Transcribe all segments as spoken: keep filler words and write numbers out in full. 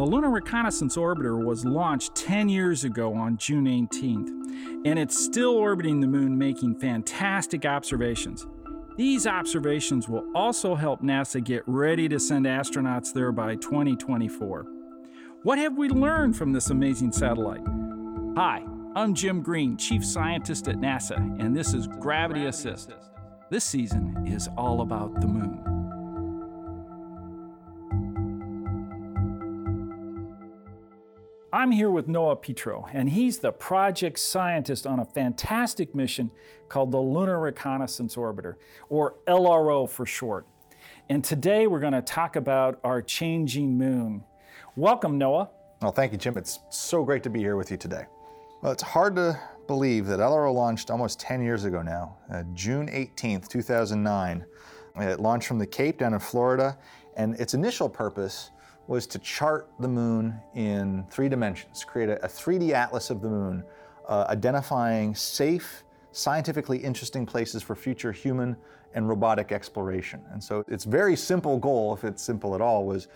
The Lunar Reconnaissance Orbiter was launched ten years ago on June eighteenth, and it's still orbiting the Moon, making fantastic observations. These observations will also help NASA get ready to send astronauts there by twenty twenty-four. What have we learned from this amazing satellite? Hi, I'm Jim Green, Chief Scientist at NASA, and this is Gravity Assist. This season is all about the Moon. I'm here with Noah Petro, and he's the project scientist on a fantastic mission called the Lunar Reconnaissance Orbiter, or L R O for short. And today we're going to talk about our changing moon. Welcome, Noah. Well, thank you, Jim. It's so great to be here with you today. Well, it's hard to believe that L R O launched almost ten years ago now, uh, June eighteenth, two thousand nine. It launched from the Cape down in Florida, and its initial purpose was to chart the moon in three dimensions, create a, a three D atlas of the moon, uh, identifying safe, scientifically interesting places for future human and robotic exploration. And so its very simple goal, if it's simple at all, was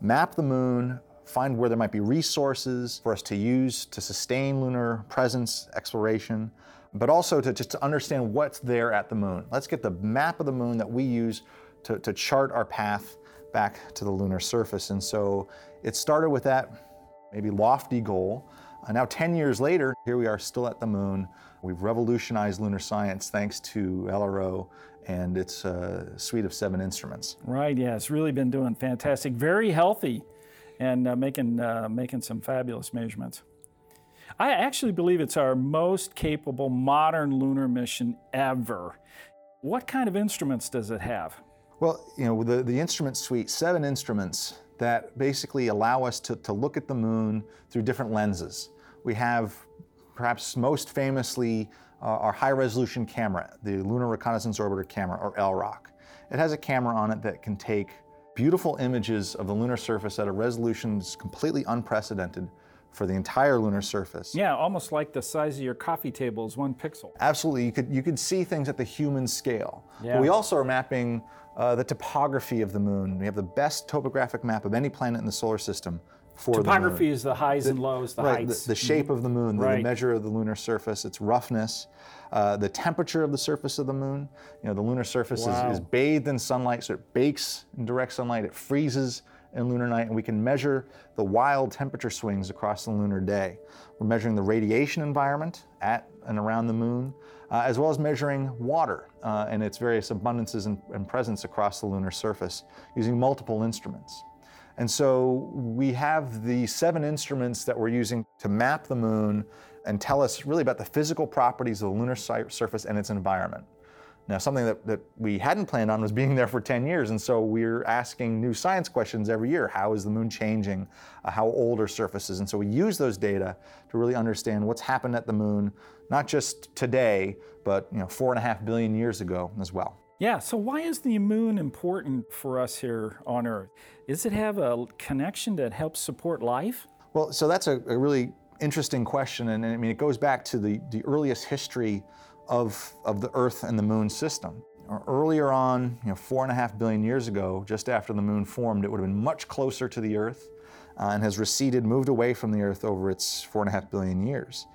map the moon, find where there might be resources for us to use to sustain lunar presence, exploration, but also to just to understand what's there at the moon. Let's get the map of the moon that we use to, to chart our path back to the lunar surface. And so it started with that maybe lofty goal. Uh, now ten years later, here we are still at the moon. We've revolutionized lunar science thanks to L R O and its uh, suite of seven instruments. Right, yeah, it's really been doing fantastic, very healthy, and uh, making, uh, making some fabulous measurements. I actually believe it's our most capable modern lunar mission ever. What kind of instruments does it have? Well, you know, the, the instrument suite, seven instruments that basically allow us to, to look at the moon through different lenses. We have, perhaps most famously, uh, our high-resolution camera, the Lunar Reconnaissance Orbiter Camera, or L R O C. It has a camera on it that can take beautiful images of the lunar surface at a resolution that's completely unprecedented for the entire lunar surface. Yeah, almost like the size of your coffee table is one pixel. Absolutely, you could you could see things at the human scale. Yeah. But we also are mapping uh, the topography of the moon. We have the best topographic map of any planet in the solar system for topography the moon. Topography is the highs the, and lows, the right, heights. The, the shape mm-hmm. of the moon, the, right. the measure of the lunar surface, its roughness, uh, the temperature of the surface of the moon. You know, the lunar surface wow. is, is bathed in sunlight, so it bakes in direct sunlight, it freezes in lunar night, and we can measure the wild temperature swings across the lunar day. We're measuring the radiation environment at and around the moon, uh, as well as measuring water uh, and its various abundances and, and presence across the lunar surface using multiple instruments. And so we have the seven instruments that we're using to map the moon and tell us really about the physical properties of the lunar surface and its environment. Now, something that, that we hadn't planned on was being there for ten years, and so we're asking new science questions every year. How is the moon changing? Uh, how old are surfaces? And so we use those data to really understand what's happened at the moon, not just today, but you know, four and a half billion years ago as well. Yeah, so why is the moon important for us here on Earth? Does it have a connection that helps support life? Well, so that's a, a really interesting question, and, and I mean, it goes back to the, the earliest history Of, of the Earth and the Moon system. Earlier on, you know, four and a half billion years ago, just after the Moon formed, it would have been much closer to the Earth uh, and has receded, moved away from the Earth over its four and a half billion years.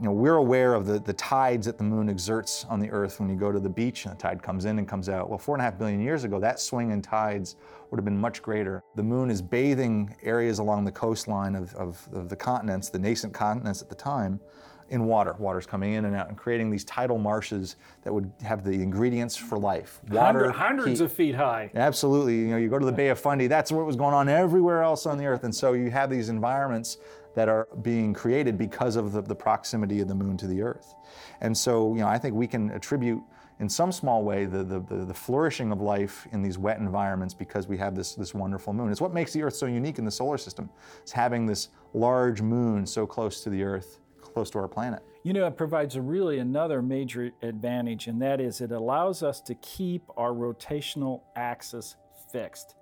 You know, we're aware of the, the tides that the Moon exerts on the Earth when you go to the beach and the tide comes in and comes out. Well, four and a half billion years ago, that swing in tides would have been much greater. The Moon is bathing areas along the coastline of, of, of the continents, the nascent continents at the time, in water. Water's coming in and out and creating these tidal marshes that would have the ingredients for life. Water, Hundred, Hundreds heat. of feet high. Absolutely. You know, you go to the Bay of Fundy, that's what was going on everywhere else on the Earth. And so you have these environments that are being created because of the, the proximity of the moon to the Earth. And so, you know, I think we can attribute in some small way the, the, the, the flourishing of life in these wet environments because we have this, this wonderful moon. It's what makes the Earth so unique in the solar system. It's having this large moon so close to the Earth, close to our planet. You know, it provides a really another major advantage, and that is it allows us to keep our rotational axis fixed.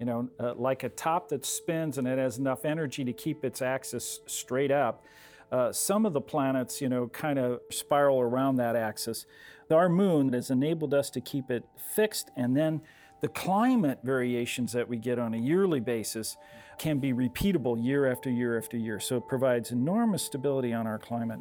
You know, uh, like a top that spins and it has enough energy to keep its axis straight up. Uh, some of the planets, you know, kind of spiral around that axis. Our moon has enabled us to keep it fixed, and then The climate variations that we get on a yearly basis can be repeatable year after year after year, so it provides enormous stability on our climate.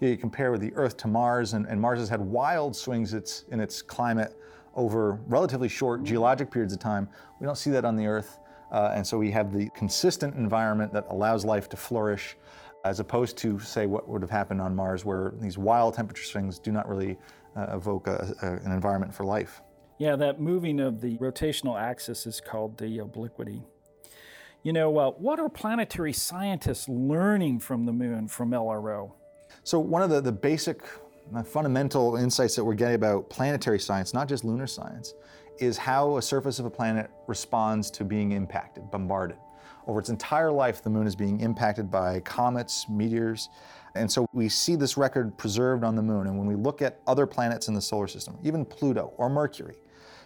Yeah, you compare with the Earth to Mars, and, and Mars has had wild swings its, in its climate over relatively short geologic periods of time. We don't see that on the Earth, uh, and so we have the consistent environment that allows life to flourish, as opposed to, say, what would have happened on Mars, where these wild temperature swings do not really uh, evoke a, a, an environment for life. Yeah, that moving of the rotational axis is called the obliquity. You know, uh, what are planetary scientists learning from the moon, from L R O? So one of the, the basic uh, fundamental insights that we're getting about planetary science, not just lunar science, is how a surface of a planet responds to being impacted, bombarded. Over its entire life, the moon is being impacted by comets, meteors, and so we see this record preserved on the moon. And when we look at other planets in the solar system, even Pluto or Mercury,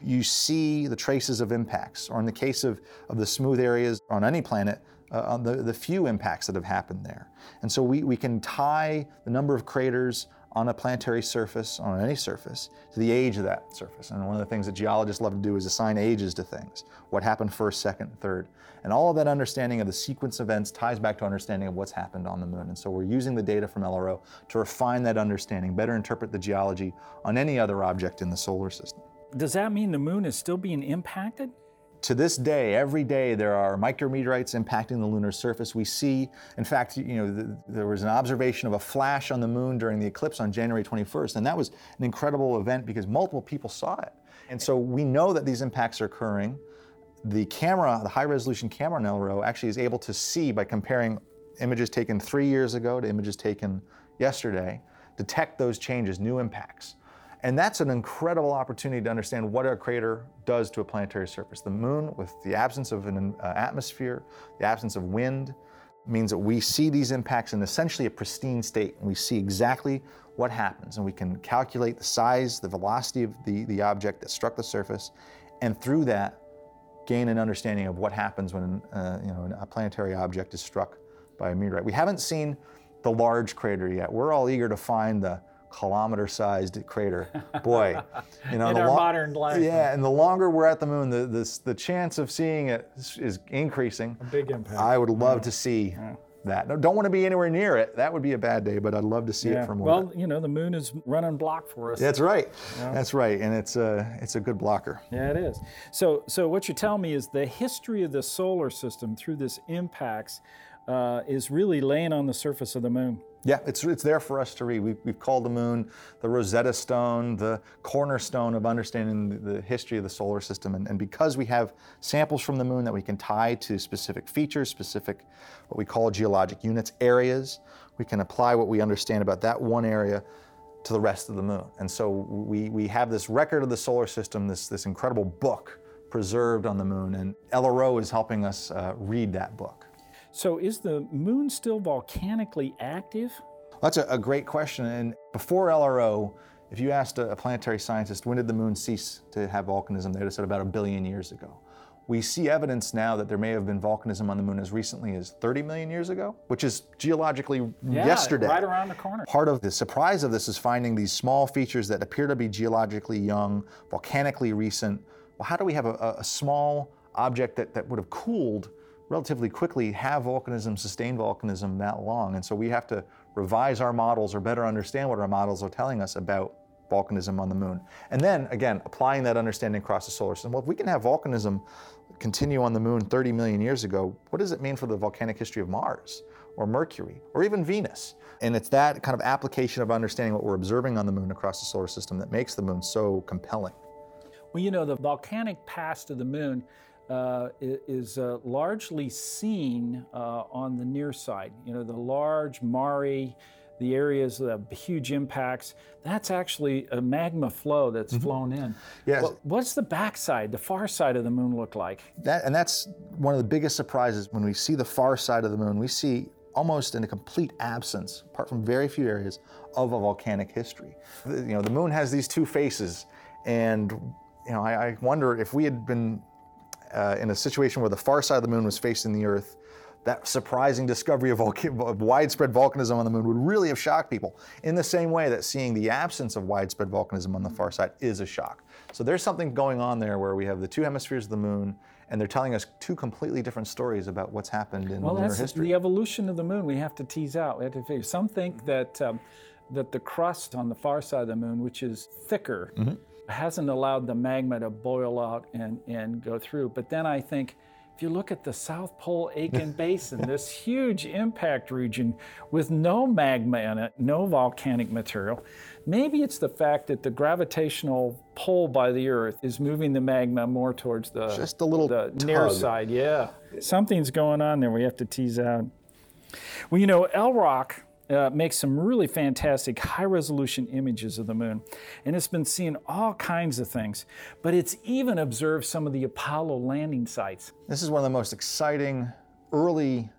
you see the traces of impacts, or in the case of, of the smooth areas on any planet, uh, on the, the few impacts that have happened there. And so we, we can tie the number of craters on a planetary surface, on any surface, to the age of that surface. And one of the things that geologists love to do is assign ages to things. What happened first, second, third. And all of that understanding of the sequence of events ties back to understanding of what's happened on the moon. And so we're using the data from L R O to refine that understanding, better interpret the geology on any other object in the solar system. Does that mean the moon is still being impacted? To this day, every day there are micrometeorites impacting the lunar surface. We see, in fact, you know, the, there was an observation of a flash on the moon during the eclipse on January twenty-first, and that was an incredible event because multiple people saw it. And so we know that these impacts are occurring. The camera, the high-resolution camera on L R O, actually is able to see by comparing images taken three years ago to images taken yesterday, detect those changes, new impacts. And that's an incredible opportunity to understand what a crater does to a planetary surface. The moon, with the absence of an uh, atmosphere, the absence of wind, means that we see these impacts in essentially a pristine state, and we see exactly what happens. And we can calculate the size, the velocity of the, the object that struck the surface, and through that, gain an understanding of what happens when uh, you know, a planetary object is struck by a meteorite. We haven't seen the large crater yet. We're all eager to find the kilometer-sized crater. Boy, you know, in the our lo- modern life. Yeah, and the longer we're at the moon, the the, the chance of seeing it is increasing. A big impact. I would love yeah. to see yeah. that. No, don't want to be anywhere near it. That would be a bad day, but I'd love to see yeah. it from well, orbit. Well, you know, the moon is running block for us. That's right. Yeah. That's right, and it's a it's a good blocker. Yeah, it is. So so what you're telling me is the history of the solar system through this impacts uh, is really laying on the surface of the moon. Yeah, it's it's there for us to read. We've, we've called the moon the Rosetta Stone, the cornerstone of understanding the, the history of the solar system. And, and because we have samples from the moon that we can tie to specific features, specific what we call geologic units, areas, we can apply what we understand about that one area to the rest of the moon. And so we, we have this record of the solar system, this, this incredible book preserved on the moon, and L R O is helping us uh, read that book. So is the moon still volcanically active? That's a, a great question. And before L R O, if you asked a, a planetary scientist, when did the moon cease to have volcanism, they would have said about a billion years ago. We see evidence now that there may have been volcanism on the moon as recently as thirty million years ago, which is geologically yeah, yesterday. Right around the corner. Part of the surprise of this is finding these small features that appear to be geologically young, volcanically recent. Well, how do we have a, a small object that, that would have cooled relatively quickly, have volcanism, sustained volcanism that long? And so we have to revise our models or better understand what our models are telling us about volcanism on the moon. And then, again, applying that understanding across the solar system. Well, if we can have volcanism continue on the moon thirty million years ago, what does it mean for the volcanic history of Mars or Mercury or even Venus? And it's that kind of application of understanding what we're observing on the moon across the solar system that makes the moon so compelling. Well, you know, the volcanic past of the moon Uh, is uh, largely seen uh, on the near side. You know, the large mare, the areas that have huge impacts, that's actually a magma flow that's mm-hmm. flown in. Yes. Well, what's the backside, the far side of the moon look like? That, and that's one of the biggest surprises. When we see the far side of the moon, we see almost in a complete absence, apart from very few areas, of a volcanic history. You know, the moon has these two faces, and you know, I, I wonder if we had been Uh, in a situation where the far side of the moon was facing the Earth, that surprising discovery of, vulcan- of widespread volcanism on the moon would really have shocked people, in the same way that seeing the absence of widespread volcanism on the far side is a shock. So there's something going on there where we have the two hemispheres of the moon, and they're telling us two completely different stories about what's happened in well, lunar history. The evolution of the moon we have to tease out. We have to figure. Some think that um, that the crust on the far side of the moon, which is thicker, mm-hmm. hasn't allowed the magma to boil out and, and go through. But then I think, if you look at the South Pole Aitken Basin, this huge impact region with no magma in it, no volcanic material, maybe it's the fact that the gravitational pull by the Earth is moving the magma more towards the, Just a little the near side. Yeah, something's going on there we have to tease out. Well, you know, L R O C uh, makes some really fantastic high-resolution images of the moon, and it's been seeing all kinds of things, but it's even observed some of the Apollo landing sites. This is one of the most exciting early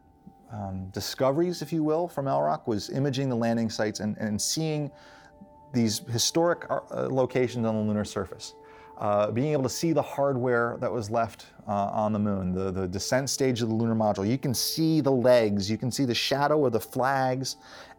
um, discoveries, if you will, from L R O C, was imaging the landing sites and, and seeing these historic uh, locations on the lunar surface. Uh, being able to see the hardware that was left uh, on the moon, the, the descent stage of the lunar module. You can see the legs, you can see the shadow of the flags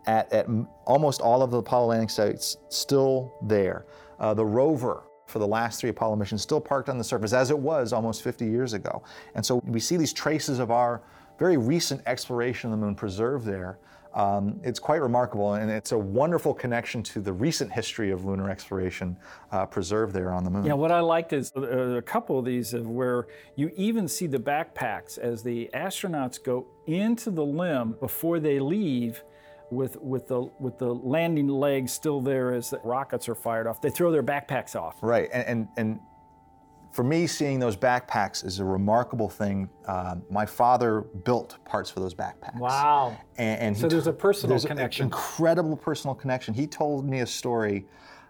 at, at almost all of the Apollo landing sites still there. Uh, the rover for the last three Apollo missions still parked on the surface, as it was almost fifty years ago. And so we see these traces of our very recent exploration of the moon preserved there. Um, it's quite remarkable, and it's a wonderful connection to the recent history of lunar exploration uh, preserved there on the moon. Yeah, what I liked is uh, a couple of these of where you even see the backpacks as the astronauts go into the limb before they leave with, with, the, with the landing leg still there as the rockets are fired off. They throw their backpacks off. Right, and, and, and for me, seeing those backpacks is a remarkable thing. Uh, my father built parts for those backpacks. Wow. And, and so there's t- a personal there's connection. An incredible personal connection. He told me a story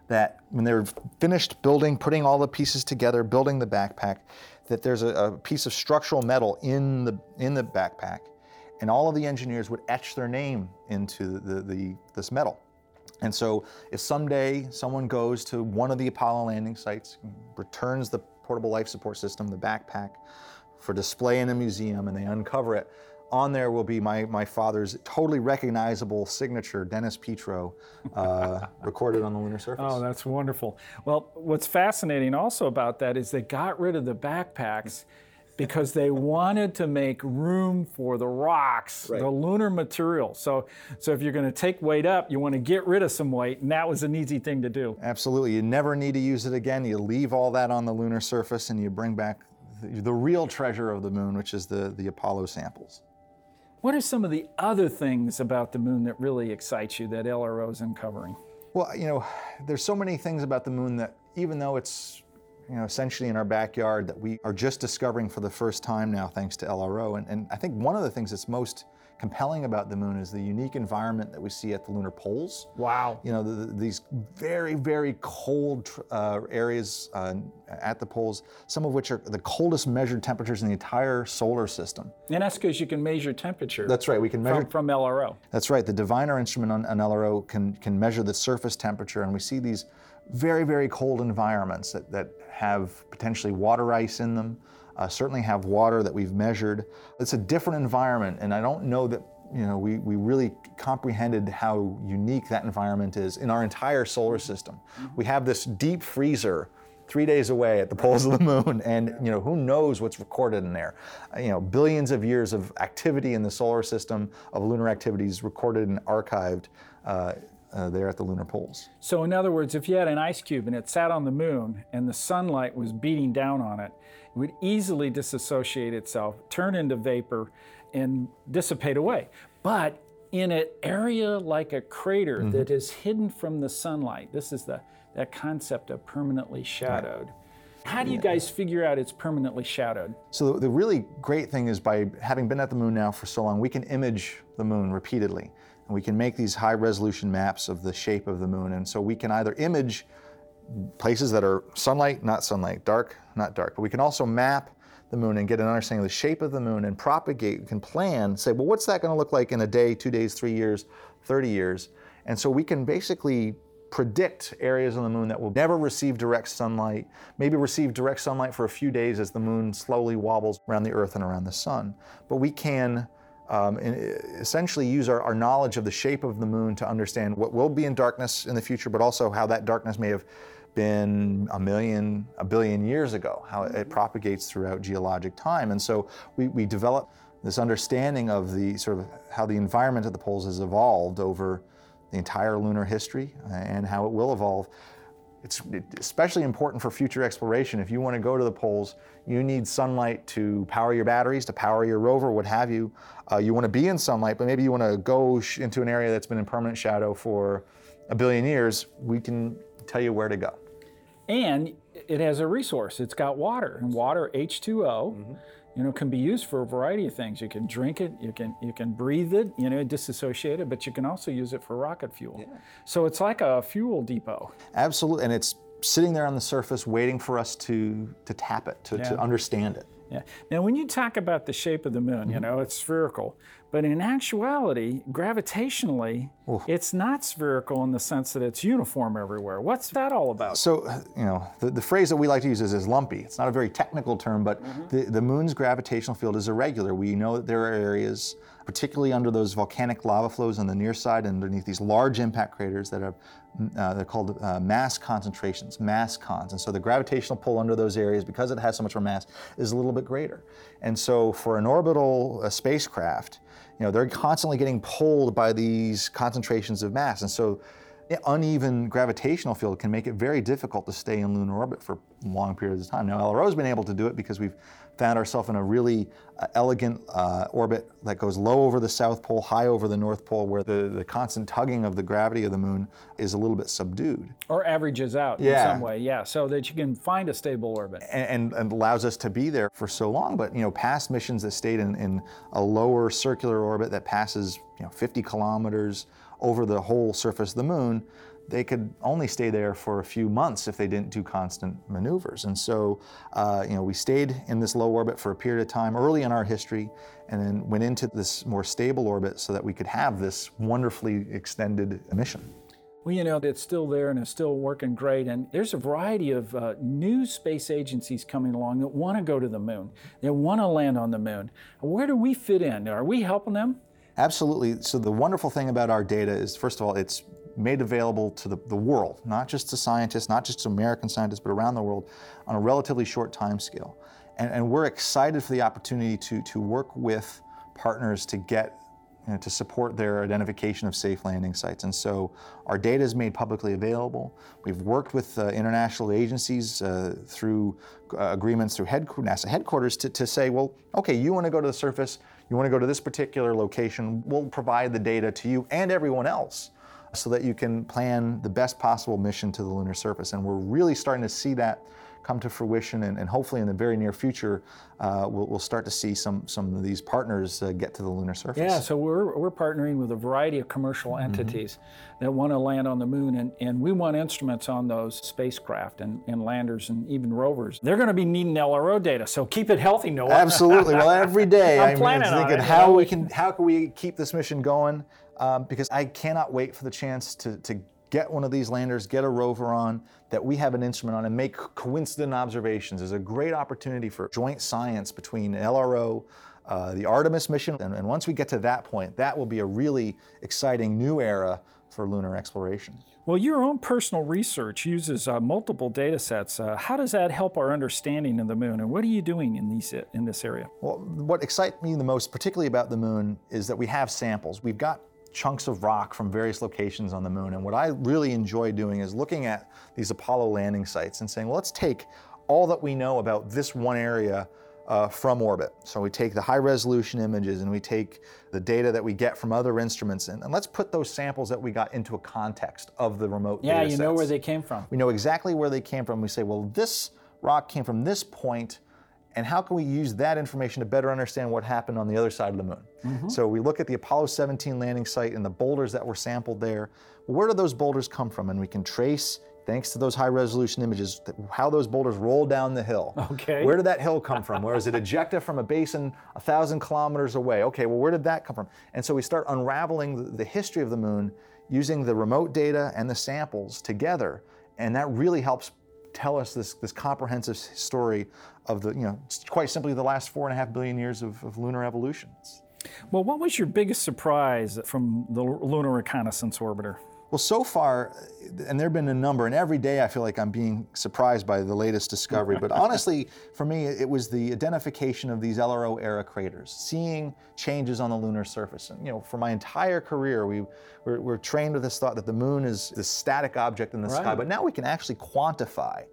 that when they were finished building, putting all the pieces together, building the backpack, that there's a, a piece of structural metal in the in the backpack, and all of the engineers would etch their name into the, the, the this metal. And so if someday someone goes to one of the Apollo landing sites, returns the portable life support system, the backpack, for display in a museum, and they uncover it, on there will be my, my father's totally recognizable signature, Dennis Petro, uh, recorded on the lunar surface. Oh, that's wonderful. Well, what's fascinating also about that is they got rid of the backpacks because they wanted to make room for the rocks, right. The lunar material. So, so if you're going to take weight up, you want to get rid of some weight, and that was an easy thing to do. Absolutely. You never need to use it again. You leave all that on the lunar surface, and you bring back the, the real treasure of the moon, which is the, the Apollo samples. What are some of the other things about the moon that really excite you that L R O is uncovering? Well, you know, there's so many things about the moon that, even though it's you know, essentially in our backyard, that we are just discovering for the first time now, thanks to L R O. And, and I think one of the things that's most compelling about the moon is the unique environment that we see at the lunar poles. Wow. You know, the, the, these very, very cold uh, areas uh, at the poles, some of which are the coldest measured temperatures in the entire solar system. And that's because you can measure temperature. That's right, we can measure. From, from L R O. That's right, the Diviner instrument on, on L R O can, can measure the surface temperature, and we see these very, very cold environments that, that have potentially water ice in them, uh, certainly have water that we've measured. It's a different environment, and I don't know that you know we, we really comprehended how unique that environment is in our entire solar system. We have this deep freezer three days away at the poles of the moon, and you know who knows what's recorded in there. You know, billions of years of activity in the solar system, of lunar activities recorded and archived uh, Uh, there at the lunar poles. So in other words, if you had an ice cube and it sat on the moon and the sunlight was beating down on it, it would easily disassociate itself, turn into vapor, and dissipate away. But in an area like a crater mm-hmm. that is hidden from the sunlight, this is the that concept of permanently shadowed. Right. How do you guys figure out it's permanently shadowed? So the, the really great thing is, by having been at the moon now for so long, we can image the moon repeatedly. And we can make these high-resolution maps of the shape of the moon. And so we can either image places that are sunlight, not sunlight, dark, not dark. But we can also map the moon and get an understanding of the shape of the moon and propagate. We can plan, say, well, what's that going to look like in a day, two days, three years, thirty years? And so we can basically predict areas on the moon that will never receive direct sunlight, maybe receive direct sunlight for a few days as the moon slowly wobbles around the Earth and around the sun. But we can um, and essentially use our, our knowledge of the shape of the moon to understand what will be in darkness in the future, but also how that darkness may have been a million, a billion years ago, how it propagates throughout geologic time. And so we, we develop this understanding of the sort of how the environment at the poles has evolved over the entire lunar history and how it will evolve. It's especially important for future exploration. If you want to go to the poles, you need sunlight to power your batteries, to power your rover, what have you. Uh, you want to be in sunlight, but maybe you want to go sh- into an area that's been in permanent shadow for a billion years. We can tell you where to go. And it has a resource. It's got water, and water, H two O, mm-hmm. you know, can be used for a variety of things. You can drink it, you can you can breathe it, you know, disassociate it, but you can also use it for rocket fuel. Yeah. So it's like a fuel depot. Absolutely, and it's sitting there on the surface waiting for us to to tap it, to, yeah. to understand it. Yeah. Now, when you talk about the shape of the moon, mm-hmm. you know, it's spherical, but in actuality, gravitationally, Oof. it's not spherical in the sense that it's uniform everywhere. What's that all about? So, you know, the, the phrase that we like to use is, is lumpy. It's not a very technical term, but mm-hmm. the, the moon's gravitational field is irregular. We know that there are areas, particularly under those volcanic lava flows on the near side and underneath these large impact craters that are uh, they're called uh, mass concentrations, mass cons. And so the gravitational pull under those areas, because it has so much more mass, is a little bit greater. And so for an orbital uh, spacecraft, you know, they're constantly getting pulled by these concentrations of mass. And so uneven gravitational field can make it very difficult to stay in lunar orbit for long periods of time. Now, L R O's been able to do it because we've found ourselves in a really uh, elegant uh, orbit that goes low over the South Pole, high over the North Pole, where the, the constant tugging of the gravity of the moon is a little bit subdued. Or averages out yeah. in some way, yeah, so that you can find a stable orbit. And, and, and allows us to be there for so long, but you know, past missions that stayed in, in a lower circular orbit that passes you know, fifty kilometers over the whole surface of the moon, they could only stay there for a few months if they didn't do constant maneuvers. And so, uh, you know, we stayed in this low orbit for a period of time early in our history, and then went into this more stable orbit so that we could have this wonderfully extended mission. Well, you know, it's still there and it's still working great. And there's a variety of uh, new space agencies coming along that want to go to the moon. They want to land on the moon. Where do we fit in? Are we helping them? Absolutely. So the wonderful thing about our data is, first of all, it's made available to the, the world, not just to scientists, not just to American scientists, but around the world on a relatively short time scale. And, and we're excited for the opportunity to, to work with partners to get, you know, to support their identification of safe landing sites. And so our data is made publicly available. We've worked with uh, international agencies uh, through uh, agreements through head, NASA headquarters to, to say, well, okay, you want to go to the surface, you want to go to this particular location, we'll provide the data to you and everyone else, so that you can plan the best possible mission to the lunar surface. And we're really starting to see that come to fruition, and, and hopefully in the very near future, uh, we'll, we'll start to see some some of these partners uh, get to the lunar surface. Yeah, so we're we're partnering with a variety of commercial entities mm-hmm. that want to land on the moon, and, and we want instruments on those spacecraft and, and landers and even rovers. They're going to be needing L R O data, so keep it healthy, Noah. Absolutely. Well, every day I'm, I'm planning mean, thinking on it, how we can how can we keep this mission going. Um, because I cannot wait for the chance to, to get one of these landers, get a rover on, that we have an instrument on, and make coincident observations. There's a great opportunity for joint science between L R O, uh, the Artemis mission, and, and once we get to that point, that will be a really exciting new era for lunar exploration. Well, your own personal research uses uh, multiple data sets. Uh, how does that help our understanding of the moon, and what are you doing in these in this area? Well, what excites me the most, particularly about the moon, is that we have samples. We've got chunks of rock from various locations on the moon. And what I really enjoy doing is looking at these Apollo landing sites and saying, well, let's take all that we know about this one area uh, from orbit. So we take the high resolution images and we take the data that we get from other instruments, and, and let's put those samples that we got into a context of the remote yeah, data sets. Yeah, you know where they came from. We know exactly where they came from. We say, well, this rock came from this point, and how can we use that information to better understand what happened on the other side of the moon? Mm-hmm. So we look at the Apollo seventeen landing site and the boulders that were sampled there. Where do those boulders come from? And we can trace, thanks to those high resolution images, how those boulders roll down the hill. Okay. Where did that hill come from? Where is it ejected from a basin a thousand kilometers away? Okay, well, where did that come from? And so we start unraveling the history of the moon using the remote data and the samples together. And that really helps tell us this, this comprehensive story of the, you know, quite simply the last four and a half billion years of, of lunar evolutions. Well, what was your biggest surprise from the Lunar Reconnaissance Orbiter? Well, so far, and there have been a number, and every day I feel like I'm being surprised by the latest discovery, but honestly, for me, it was the identification of these L R O-era craters, seeing changes on the lunar surface. And, you know, for my entire career, we were, we're trained with this thought that the moon is this static object in the right. sky, but now we can actually quantify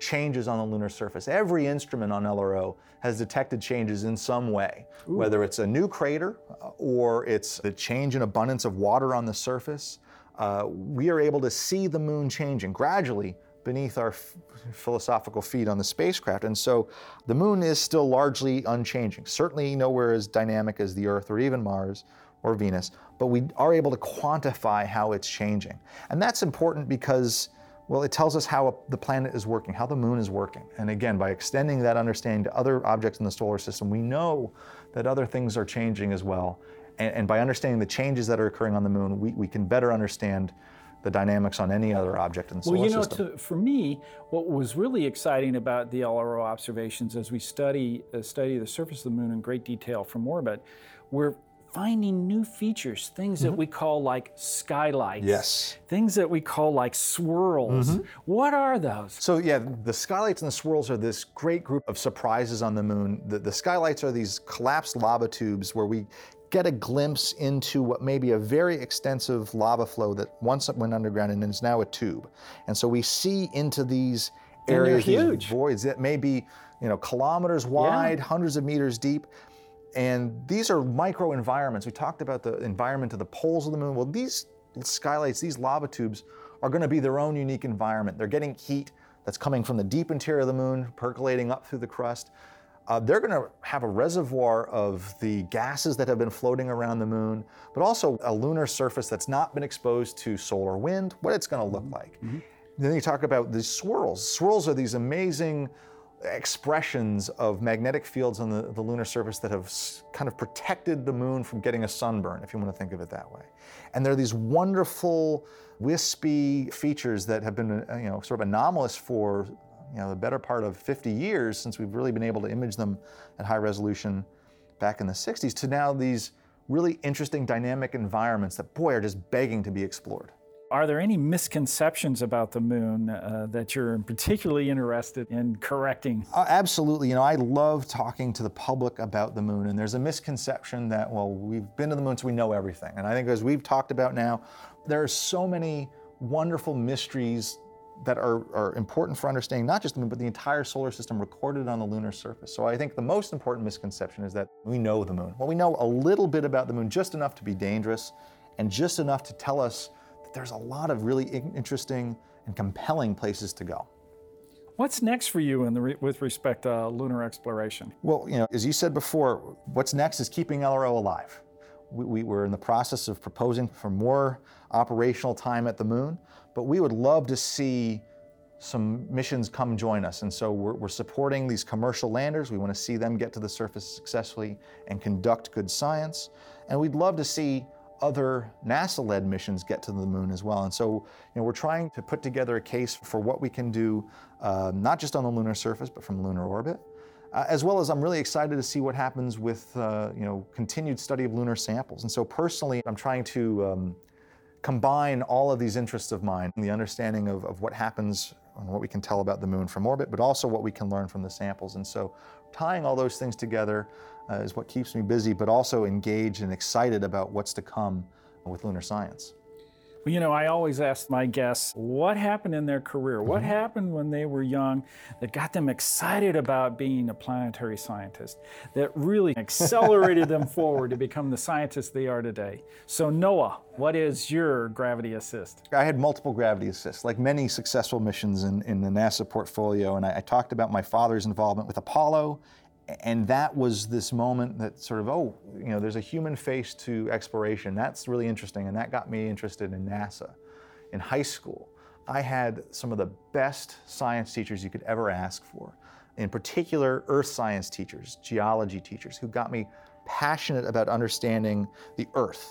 changes on the lunar surface. Every instrument on L R O has detected changes in some way, Ooh. whether it's a new crater or it's the change in abundance of water on the surface. Uh, we are able to see the moon changing gradually beneath our f- philosophical feet on the spacecraft. And so the moon is still largely unchanging, certainly nowhere as dynamic as the Earth or even Mars or Venus, but we are able to quantify how it's changing. And that's important because, well, it tells us how the planet is working, how the moon is working. And again, by extending that understanding to other objects in the solar system, we know that other things are changing as well. And, and by understanding the changes that are occurring on the moon, we, we can better understand the dynamics on any other object in the solar system. Well, you know, to, for me, what was really exciting about the L R O observations as we study, uh, study the surface of the moon in great detail from orbit, we're finding new features, things mm-hmm. that we call like skylights, yes. things that we call like swirls. Mm-hmm. What are those? So yeah, the skylights and the swirls are this great group of surprises on the moon. The, the skylights are these collapsed lava tubes where we get a glimpse into what may be a very extensive lava flow that once went underground and is now a tube. And so we see into these areas, these voids that may be, you know, kilometers wide, yeah. hundreds of meters deep. And these are microenvironments. We talked about the environment of the poles of the moon. Well, these skylights, these lava tubes, are going to be their own unique environment. They're getting heat that's coming from the deep interior of the moon, percolating up through the crust. Uh, they're going to have a reservoir of the gases that have been floating around the moon, but also a lunar surface that's not been exposed to solar wind, what it's going to look like. Mm-hmm. Then you talk about the swirls. Swirls are these amazing expressions of magnetic fields on the, the lunar surface that have kind of protected the moon from getting a sunburn, if you want to think of it that way. And there are these wonderful, wispy features that have been, you know, sort of anomalous for, you know, the better part of fifty years since we've really been able to image them at high resolution back in the sixties, to now these really interesting dynamic environments that, boy, are just begging to be explored. Are there any misconceptions about the moon uh, that you're particularly interested in correcting? Uh, absolutely. You know, I love talking to the public about the moon, and there's a misconception that, well, we've been to the moon so we know everything. And I think as we've talked about now, there are so many wonderful mysteries that are, are important for understanding not just the moon, but the entire solar system recorded on the lunar surface. So I think the most important misconception is that we know the moon. Well, we know a little bit about the moon, just enough to be dangerous and just enough to tell us there's a lot of really interesting and compelling places to go. What's next for you in the re- with respect to lunar exploration? Well, you know, as you said before, what's next is keeping L R O alive. We, we were in the process of proposing for more operational time at the moon, but we would love to see some missions come join us. And so we're, we're supporting these commercial landers. We want to see them get to the surface successfully and conduct good science. And we'd love to see other NASA-led missions get to the moon as well. And so, you know, we're trying to put together a case for what we can do, uh, not just on the lunar surface, but from lunar orbit, uh, as well as I'm really excited to see what happens with, uh, you know, continued study of lunar samples. And so personally, I'm trying to um, combine all of these interests of mine, the understanding of, of what happens and what we can tell about the moon from orbit, but also what we can learn from the samples. And so tying all those things together Uh, is what keeps me busy, but also engaged and excited about what's to come with lunar science. Well, you know, I always ask my guests, what happened in their career? What mm-hmm. happened when they were young that got them excited about being a planetary scientist, that really accelerated them forward to become the scientists they are today? So, Noah, what is your gravity assist? I had multiple gravity assists, like many successful missions in, in the NASA portfolio, and I, I talked about my father's involvement with Apollo. And that was this moment that sort of, oh, you know, there's a human face to exploration. That's really interesting. And that got me interested in NASA. In high school, I had some of the best science teachers you could ever ask for. In particular, earth science teachers, geology teachers, who got me passionate about understanding the earth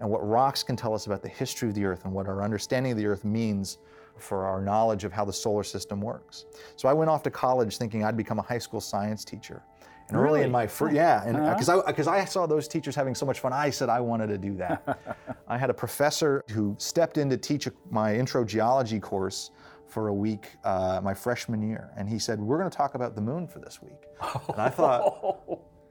and what rocks can tell us about the history of the earth and what our understanding of the earth means for our knowledge of how the solar system works. So I went off to college thinking I'd become a high school science teacher. and really? early in my first, yeah, and because uh-huh. I because I saw those teachers having so much fun, I said I wanted to do that. I had a professor who stepped in to teach my intro geology course for a week uh, my freshman year, and he said, "We're going to talk about the moon for this week." And I thought,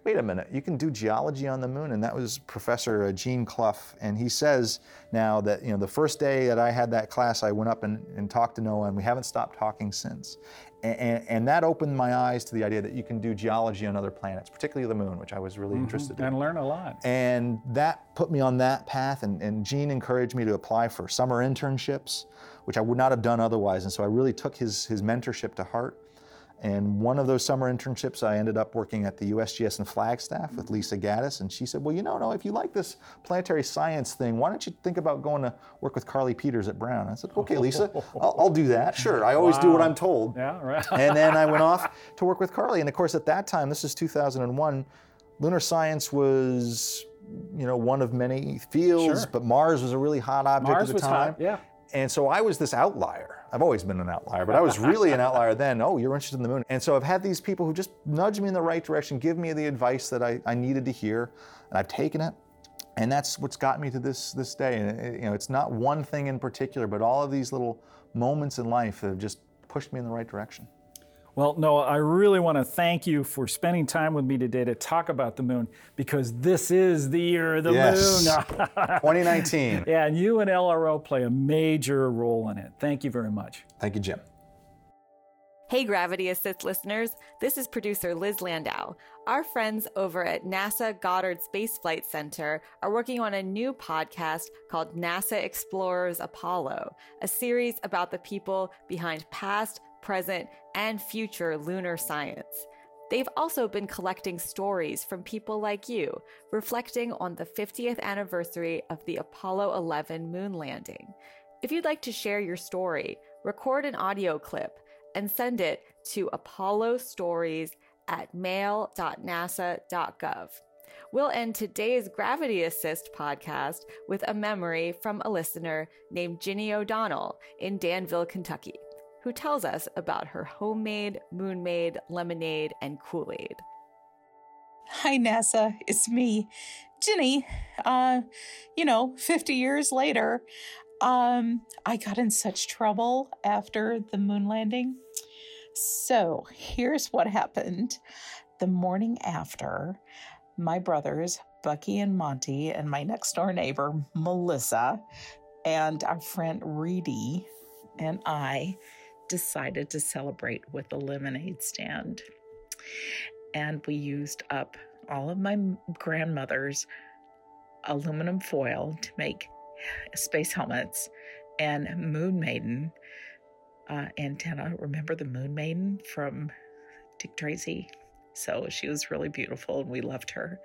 wait a minute, you can do geology on the moon? And that was Professor Gene Clough. And he says now that, you know, the first day that I had that class, I went up and, and talked to Noah, and we haven't stopped talking since. And, and, and that opened my eyes to the idea that you can do geology on other planets, particularly the moon, which I was really mm-hmm. interested in. And learn a lot. And that put me on that path. And, and Gene encouraged me to apply for summer internships, which I would not have done otherwise. And so I really took his, his mentorship to heart. And one of those summer internships, I ended up working at the U S G S in Flagstaff with Lisa Gaddis, and she said, well, you know, no, if you like this planetary science thing, why don't you think about going to work with Carly Peters at Brown? I said, okay, Lisa, I'll, I'll do that, sure. I always wow. do what I'm told. Yeah, right. And then I went off to work with Carly, and of course, at that time, this is two thousand one, lunar science was, you know, one of many fields, sure. but Mars was a really hot object Mars at the time. Mars was hot, yeah. And so I was this outlier. I've always been an outlier, but I was really an outlier then. Oh, you're interested in the moon. And so I've had these people who just nudge me in the right direction, give me the advice that I, I needed to hear, and I've taken it. And that's what's got me to this this day. And it, you know, it's not one thing in particular, but all of these little moments in life that have just pushed me in the right direction. Well, Noah, I really want to thank you for spending time with me today to talk about the moon, because this is the year of the yes. moon. twenty nineteen. Yeah, and you and L R O play a major role in it. Thank you very much. Thank you, Jim. Hey, Gravity Assist listeners. This is producer Liz Landau. Our friends over at NASA Goddard Space Flight Center are working on a new podcast called NASA Explorers Apollo, a series about the people behind past, present, and future lunar science. They've also been collecting stories from people like you, reflecting on the fiftieth anniversary of the Apollo eleven moon landing. If you'd like to share your story, record an audio clip and send it to apollo stories at mail dot nasa dot gov. We'll end today's Gravity Assist podcast with a memory from a listener named Ginny O'Donnell in Danville, Kentucky, who tells us about her homemade moon-made lemonade and Kool-Aid. Hi, NASA. It's me, Ginny. Uh, you know, fifty years later, um, I got in such trouble after the moon landing. So here's what happened. The morning after, my brothers, Bucky and Monty, and my next-door neighbor, Melissa, and our friend Reedy and I decided to celebrate with a lemonade stand. And we used up all of my grandmother's aluminum foil to make space helmets and Moon Maiden uh, antenna. Remember the Moon Maiden from Dick Tracy? So she was really beautiful and we loved her.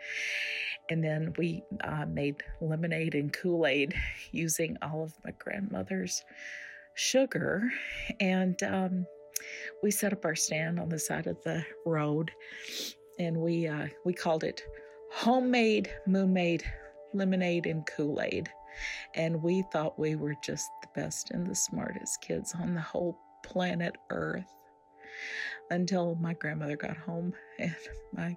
And then we uh, made lemonade and Kool-Aid using all of my grandmother's sugar, and um, we set up our stand on the side of the road, and we uh, we called it homemade moon-made lemonade and Kool-Aid, and we thought we were just the best and the smartest kids on the whole planet Earth until my grandmother got home, and my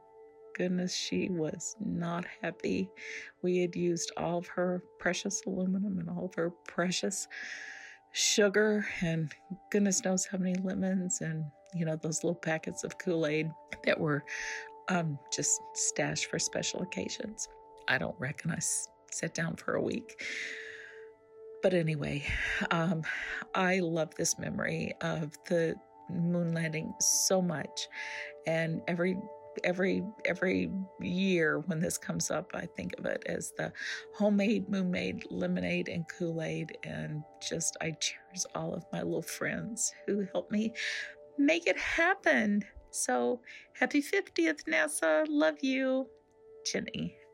goodness, she was not happy. We had used all of her precious aluminum and all of her precious sugar and goodness knows how many lemons and, you know, those little packets of Kool-Aid that were um, just stashed for special occasions. I don't reckon I s- sat down for a week. But anyway, um, I love this memory of the moon landing so much. And every Every every year when this comes up, I think of it as the homemade moon-made lemonade and Kool-Aid, and just I cheers all of my little friends who helped me make it happen. So happy fiftieth, NASA. Love you, Ginny.